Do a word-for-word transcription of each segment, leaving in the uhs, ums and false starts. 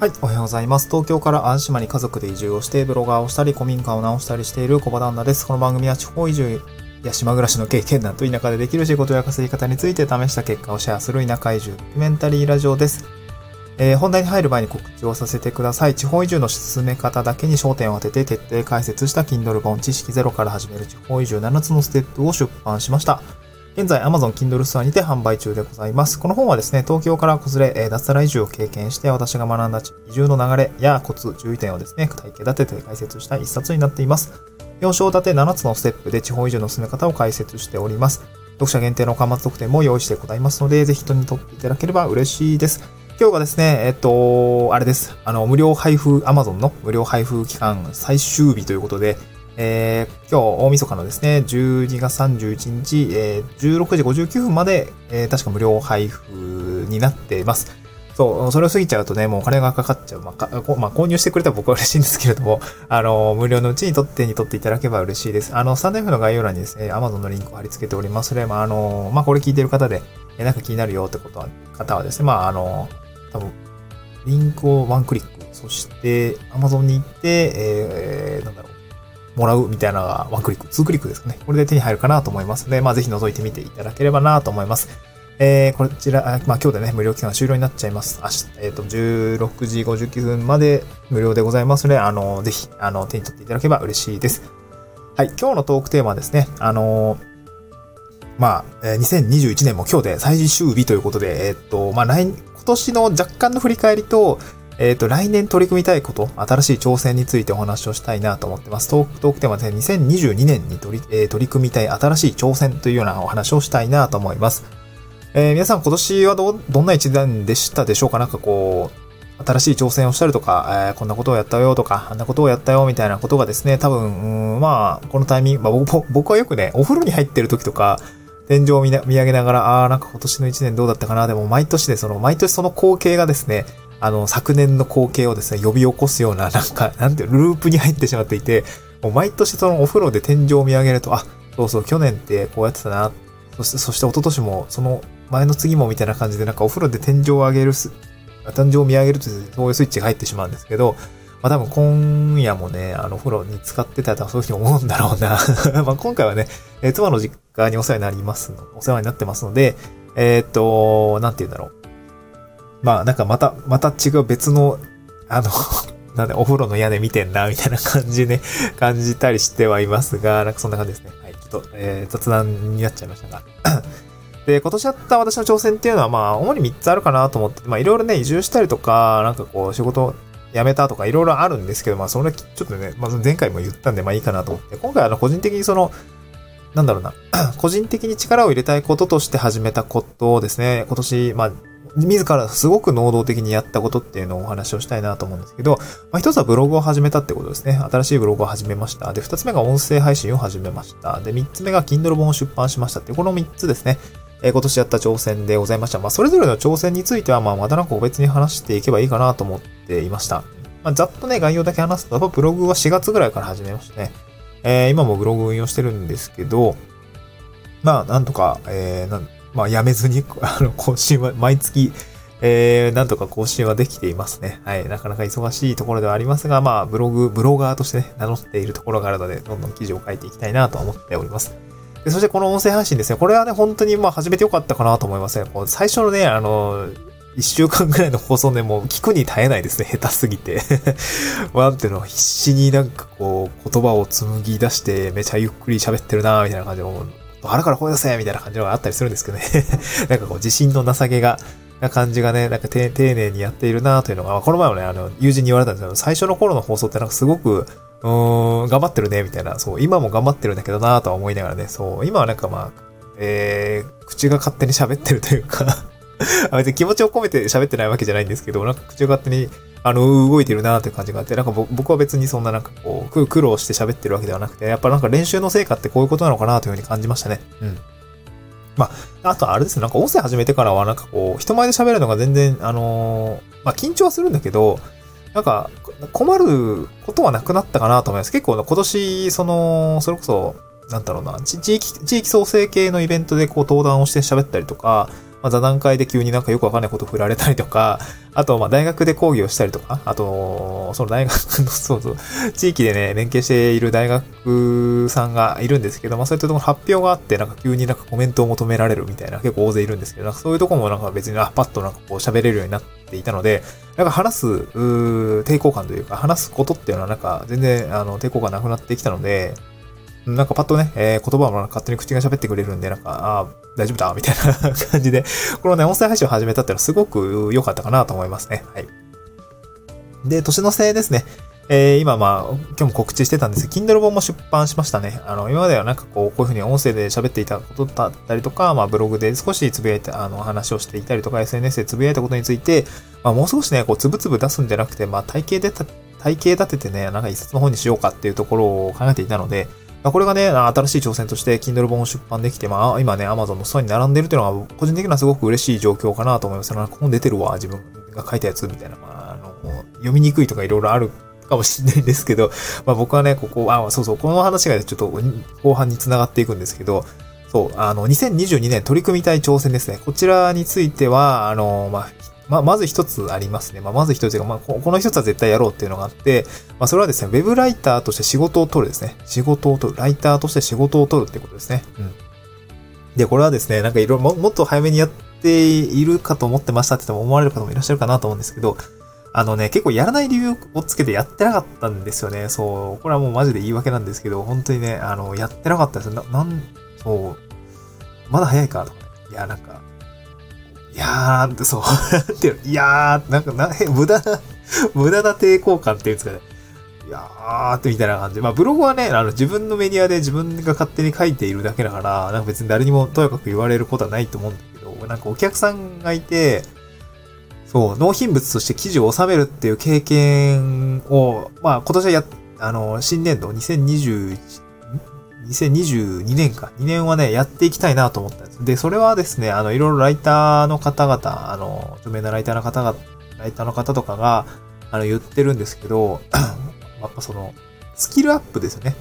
はい、おはようございます。東京から安島に家族で移住をして、ブロガーをしたり、古民家を直したりしている小場旦那です。この番組は地方移住や島暮らしの経験談と田舎でできる仕事や稼ぎ方について試した結果をシェアする田舎移住ドキュメンタリーラジオです。えー、本題に入る前に告知をさせてください。地方移住の進め方だけに焦点を当てて徹底解説した Kindle 本知識ゼロから始める地方移住ななつのステップを出版しました。現在 Amazon Kindle ストアにて販売中でございます。この本はですね、東京から子連れ、脱サラ移住を経験して私が学んだ移住の流れやコツ、注意点をですね、体系立てて解説した一冊になっています。よん章立てななつのステップで地方移住の進め方を解説しております。読者限定の巻末特典も用意してございますので、ぜひ手に取っていただければ嬉しいです。今日がですね、えっと、あれです。あの、無料配布、Amazon の無料配布期間最終日ということで、えー、今日大晦日のですね、じゅうにがつさんじゅういちにち、えー、じゅうろくじごじゅうきゅうふんまで、えー、確か無料配布になっています。そう、それを過ぎちゃうとね、もうお金がかかっちゃう。まあかまあ、購入してくれたら僕は嬉しいんですけれども、あの、無料のうちに取ってに取っていただければ嬉しいです。あの、スタンドエフの概要欄にですね、Amazon のリンクを貼り付けておりますので、まあ、あの、まあ、これ聞いてる方で、えー、なんか気になるよってことは、方はですね、まあ、あの、多分、リンクをワンクリック、そして、Amazon に行って、えー、なんだろう、もらうみたいなのがワンクリック、ツークリックですかね。これで手に入るかなと思いますので、まあぜひ覗いてみていただければなと思います。えー、こちら、まあ今日でね、無料期間終了になっちゃいます。明日、えっと、じゅうろくじごじゅうきゅうふんまで無料でございますので、あの、ぜひ、あの、手に取っていただければ嬉しいです。はい、今日のトークテーマはですね、あの、まあ、にせんにじゅういちねんも今日で最終日ということで、えっと、まあ来、今年の若干の振り返りと、えっと、来年取り組みたいこと、新しい挑戦についてお話をしたいなと思ってます。トーク、トークテーマでにせんにじゅうにねんに取り、えー、取り組みたい新しい挑戦というようなお話をしたいなと思います。えー、皆さん今年はど、どんな一年でしたでしょうか？なんかこう、新しい挑戦をしたりとか、えー、こんなことをやったよとか、あんなことをやったよみたいなことがですね、多分、うん、まあ、このタイミング、まあ僕、僕はよくね、お風呂に入ってる時とか、天井を 見, 見上げながら、あーなんか今年の一年どうだったかな、でも毎年で、ね、その、毎年その光景がですね、あの、昨年の光景をですね、呼び起こすような、なんか、なんていう、ループに入ってしまっていて、もう毎年そのお風呂で天井を見上げると、あ、そうそう、去年ってこうやってたな、そして、そして一昨年も、その前の次もみたいな感じで、なんかお風呂で天井を上げる、天井を見上げると、そういうスイッチが入ってしまうんですけど、まあ多分今夜もね、あの、お風呂に使ってたら多分そういうふうに思うんだろうな。まあ今回はね、え、妻の実家にお世話になります、お世話になってますので、えー、っと、なんて言うんだろう。まあなんかまた、また違う別の、あの、なんでお風呂の屋根見てんな、みたいな感じね、感じたりしてはいますが、なんかそんな感じですね。はい、ちょっと、えー、雑談になっちゃいましたが。で、今年やった私の挑戦っていうのは、まあ主にみっつあるかなと思って、まあいろいろね、移住したりとか、なんかこう仕事辞めたとかいろいろあるんですけど、まあそれちょっとね、まあ前回も言ったんで、まあいいかなと思って、今回あの個人的にその、なんだろうな、個人的に力を入れたいこととして始めたことをですね、今年、まあ、自らすごく能動的にやったことっていうのをお話をしたいなと思うんですけど、まあ、一つはブログを始めたってことですね。新しいブログを始めました。で、二つ目が音声配信を始めました。で、三つ目が Kindle 本を出版しましたって、この三つですね。えー、今年やった挑戦でございました。まあ、それぞれの挑戦については、まあ、またなんか個別に話していけばいいかなと思っていました。まあ、ざっとね、概要だけ話すと、やっぱブログはしがつぐらいから始めましたね。えー、今もブログ運用してるんですけど、まあ、なんとか、えー、なんまあ、やめずに、あの、更新は、毎月、えー、なんとか更新はできていますね。はい。なかなか忙しいところではありますが、まあ、ブログ、ブロガーとしてね、名乗っているところがあるので、どんどん記事を書いていきたいなと思っております。で、そしてこの音声配信ですね。これはね、本当に、まあ、始めてよかったかなと思いますね。もう最初のね、あの、一週間ぐらいの放送でもう聞くに耐えないですね。下手すぎて。なんていうの、必死になんかこう、言葉を紡ぎ出して、めちゃゆっくり喋ってるなみたいな感じで、腹から声出せみたいな感じのがあったりするんですけどね。なんかこう、自信のなさげが、な感じがね、なんか丁寧にやっているなというのが、まあ、この前もね、あの、友人に言われたんですけど、最初の頃の放送ってなんかすごく、うーん、頑張ってるね、みたいな、そう、今も頑張ってるんだけどなとは思いながらね、そう、今はなんかまあ、えー、口が勝手に喋ってるというか、別に気持ちを込めて喋ってないわけじゃないんですけど、なんか口が勝手に、あの、動いてるなーって感じがあって、なんか僕は別にそんななんかこう、苦労して喋ってるわけではなくて、やっぱなんか練習の成果ってこういうことなのかなというふうに感じましたね。うん。まあ、あとあれですね、なんか音声始めてからはなんかこう、人前で喋るのが全然、あのー、まあ緊張はするんだけど、なんか困ることはなくなったかなと思います。結構今年、その、それこそ、なんだろうな、地域、地域創生系のイベントでこう登壇をして喋ったりとか、まあ、座談会で急になんかよくわかんないこと振られたりとか、あと、まあ、大学で講義をしたりとか、あと、その大学の、そうそう、地域でね、連携している大学さんがいるんですけど、まあ、そういったところ発表があって、なんか急になんかコメントを求められるみたいな、結構大勢いるんですけど、なんかそういうところもなんか別に、あ、パッとなんかこう喋れるようになっていたので、なんか話す、うー、抵抗感というか、話すことっていうのはなんか全然、あの、抵抗感なくなってきたので、なんかパッとね、えー、言葉も勝手に口が喋ってくれるんで、なんか、あ大丈夫だみたいな感じで、このね、音声配信を始めたっていうのはすごく良かったかなと思いますね。はい。で、年の瀬ですね。えー、今まあ、今日も告知してたんですけど、Kindle 本も出版しましたね。あの、今まではなんかこう、こういう風に音声で喋っていたことだったりとか、まあブログで少しつぶやいた、あの、話をしていたりとか、エスエヌエス でつぶやいたことについて、まあもう少しね、こう、つぶつぶ出すんじゃなくて、まあ体系で、体系立ててね、なんか一冊の本にしようかっていうところを考えていたので、これがね、新しい挑戦として Kindle 本を出版できて、まあ今ね、Amazon のストアに並んでるというのが個人的にはすごく嬉しい状況かなと思います。なんか本出てるわ、自分が書いたやつみたいな、まあ、あの読みにくいとかいろいろあるかもしれないんですけど、まあ僕はね、ここ、あ、そうそう、この話がちょっと後半に繋がっていくんですけど、そう、あの、にせんにじゅうにねん取り組みたい挑戦ですね。こちらについては、あの、まあ、まあ、まず一つありますね。まあ、まず一つが、まあ、この一つは絶対やろうっていうのがあって、まあ、それはですね、ウェブライターとして仕事を取るですね。仕事を取る。ライターとして仕事を取るってことですね。うん。で、これはですね、なんかいろいろも、もっと早めにやっているかと思ってましたって思われる方もいらっしゃるかなと思うんですけど、あのね、結構やらない理由をつけてやってなかったんですよね。そう。これはもうマジで言い訳なんですけど、本当にね、あの、やってなかったです。な、なん、そう。まだ早いかとか、ね。いや、なんか、いやー、そう、って、いやー、なんか、な、無駄な、無駄な抵抗感っていうんですかね。いやーってみたいな感じで。まあ、ブログはね、あの、自分のメディアで自分が勝手に書いているだけだから、なんか別に誰にもとやかく言われることはないと思うんだけど、なんかお客さんがいて、そう、納品物として記事を収めるっていう経験を、まあ、今年はや、あの、新年度、にせんにじゅういち、にせんにじゅうにねんか。にねんはね、やっていきたいなと思ったんです。で、それはですね、あの、いろいろライターの方々、あの、著名なライターの方が、ライターの方とかが、あの、言ってるんですけど、やっぱその、スキルアップですよね。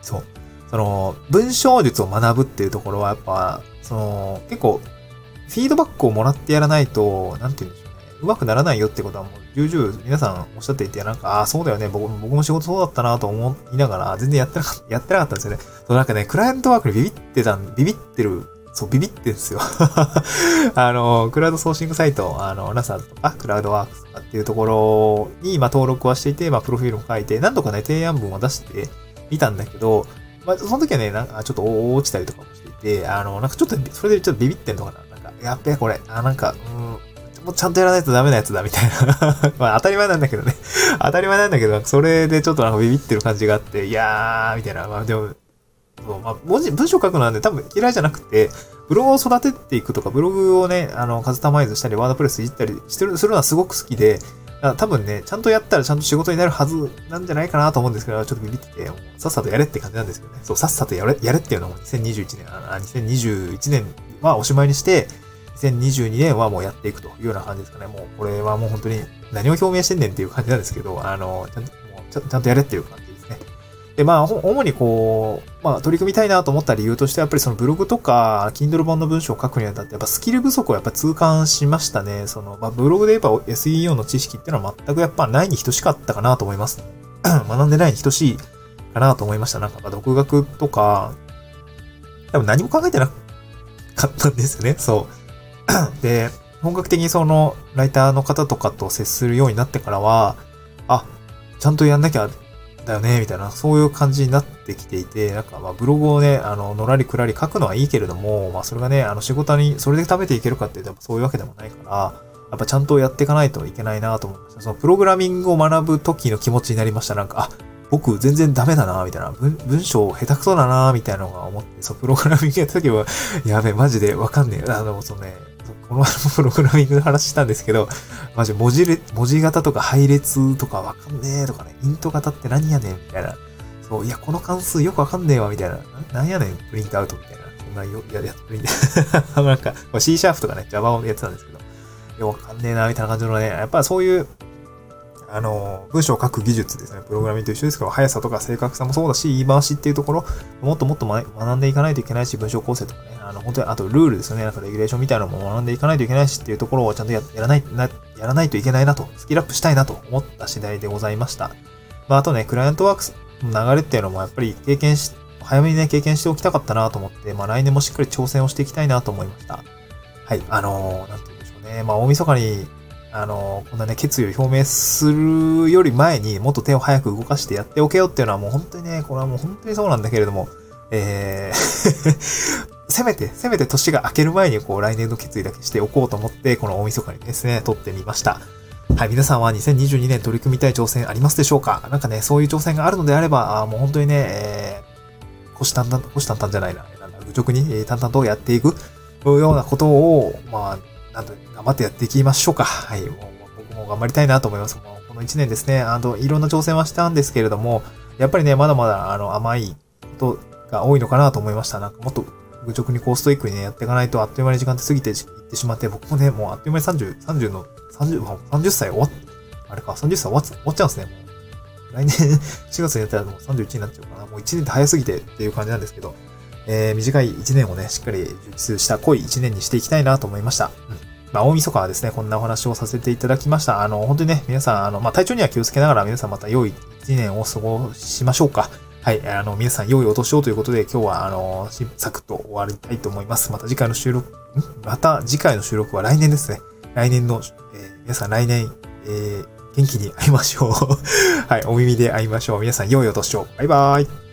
そう。その、文章術を学ぶっていうところは、やっぱ、その、結構、フィードバックをもらってやらないと、なんて言うんでしょうね。うまくならないよってことはもう、重々皆さんおっしゃっていて、なんか、ああ、そうだよね。僕も、僕も仕事そうだったなと思いながら、全然やってなかった、やってなかったんですよね。そう、なんかね、クライアントワークにビビってたん、ビビってる、そう、ビビってんですよ。あの、クラウドソーシングサイト、あの、NASA とか、クラウドワークスとかっていうところに、まあ、登録はしていて、まあ、プロフィールも書いて、何度かね、提案文を出してみたんだけど、まあ、その時はね、なんか、ちょっと落ちたりとかもしていて、あの、なんかちょっと、それでちょっとビビってんのかな。なんか、やっべ、これ、あ、なんか、うん。もうちゃんとやらないとダメなやつだみたいな。まあ当たり前なんだけどね。当たり前なんだけど、それでちょっとなんかビビってる感じがあって、いやー、みたいな。まあでも、まあ文字、文章書くのはね、多分嫌いじゃなくて、ブログを育てていくとか、ブログをね、あの、カスタマイズしたり、ワードプレスいじったりしてる、するのはすごく好きで、多分ね、ちゃんとやったらちゃんと仕事になるはずなんじゃないかなと思うんですけど、ちょっとビビってて、さっさとやれって感じなんですけどね。そう、さっさとやれ、やれっていうのもにせんにじゅういちねん、あ、にせんにじゅういちねんはおしまいにして、にせんにじゅうにねんはもうやっていくというような感じですかね。もうこれはもう本当に何を表明してんねんっていう感じなんですけど、あの、ちゃんと、もうちゃ、ちゃんとやれっていう感じですね。で、まあ、主にこう、まあ取り組みたいなと思った理由としてはやっぱりそのブログとか Kindle 本の文章を書くにあたってやっぱスキル不足をやっぱ痛感しましたね。その、まあブログで言えば エスイーオー の知識っていうのは全くやっぱないに等しかったかなと思います。学んでないに等しいかなと思いました。なんか独学とか、多分何も考えてなかったんですよね。そう。で、本格的にそのライターの方とかと接するようになってからは、あ、ちゃんとやんなきゃだよね、みたいな、そういう感じになってきていて、なんかまあブログをね、あの、のらりくらり書くのはいいけれども、まあそれがね、あの仕事に、それで食べていけるかっていうとそういうわけでもないから、やっぱちゃんとやっていかないといけないなと思いました。そのプログラミングを学ぶ時の気持ちになりました。なんか、あ、僕全然ダメだなみたいな、文、文章下手くそだなみたいなのが思って、そう、プログラミングやった時は、やべえ、マジでわかんねえ。あの、そうね、このプログラミングの話したんですけど、マジ文字れ、文字型とか配列とかわかんねえとかね、イント型って何やねんみたいな。そう、いや、この関数よくわかんねえわみたいな。なんやねん、プリントアウトみたいな。そんなよ、いや、やっプリント。なんか、C シャープとかね、Java をやってたんですけど、いや、わかんねえなみたいな感じのね、やっぱそういう、あの文章を書く技術ですね。プログラミングと一緒ですけど、速さとか正確さもそうだし、言い回しっていうところもっともっと学んでいかないといけないし、文章構成とかね、あの本当にあとルールですよね、なんかレギュレーションみたいなのも学んでいかないといけないしっていうところをちゃんと や, やらないなやらないといけないなと、スキルアップしたいなと思った次第でございました。まああとね、クライアントワークスの流れっていうのもやっぱり経験し早めにね経験しておきたかったなと思って、まあ来年もしっかり挑戦をしていきたいなと思いました。はい、あのー、なんて言うんでしょうね、まあ大晦日にあの、こんなね、決意を表明するより前にもっと手を早く動かしてやっておけよっていうのはもう本当にね、これはもう本当にそうなんだけれども、えー、せめて、せめて年が明ける前にこう来年の決意だけしておこうと思って、この大晦日にですね、撮ってみました。はい、皆さんはにせんにじゅうにねん取り組みたい挑戦ありますでしょうか？なんかね、そういう挑戦があるのであれば、あもう本当にね、えー、腰たんたん、腰たんたんじゃないな、なんだ、愚直に淡々とやっていくようなことを、まあ、なんと頑張ってやっていきましょうか。はい、もう僕も頑張りたいなと思います。もうこのいちねんですね、あのいろんな挑戦はしたんですけれども、やっぱりねまだまだあの甘いことが多いのかなと思いました。なんかもっと愚直にこうストイックにねやっていかないとあっという間に時間って過ぎていってしまって、僕もねもうあっという間に30、30の30、30歳終わっあれか30歳終わっ終わっちゃうんですね。もう来年しがつにやったらもうさんじゅういちになっちゃうかな。もういちねんって早すぎてっていう感じなんですけど。えー、短いいちねんをね、しっかり充実した濃いいちねんにしていきたいなと思いました。うん。まあ、大晦日はですね、こんなお話をさせていただきました。あの、本当にね、皆さん、あの、まあ、体調には気をつけながら、皆さんまた良いいちねんを過ごしましょうか。はい。あの、皆さん良いお年をということで、今日は、あの、サクッと終わりたいと思います。また次回の収録、んまた次回の収録は来年ですね。来年の、えー、皆さん来年、えー、元気に会いましょう。はい。お耳で会いましょう。皆さん良いお年を。バイバーイ。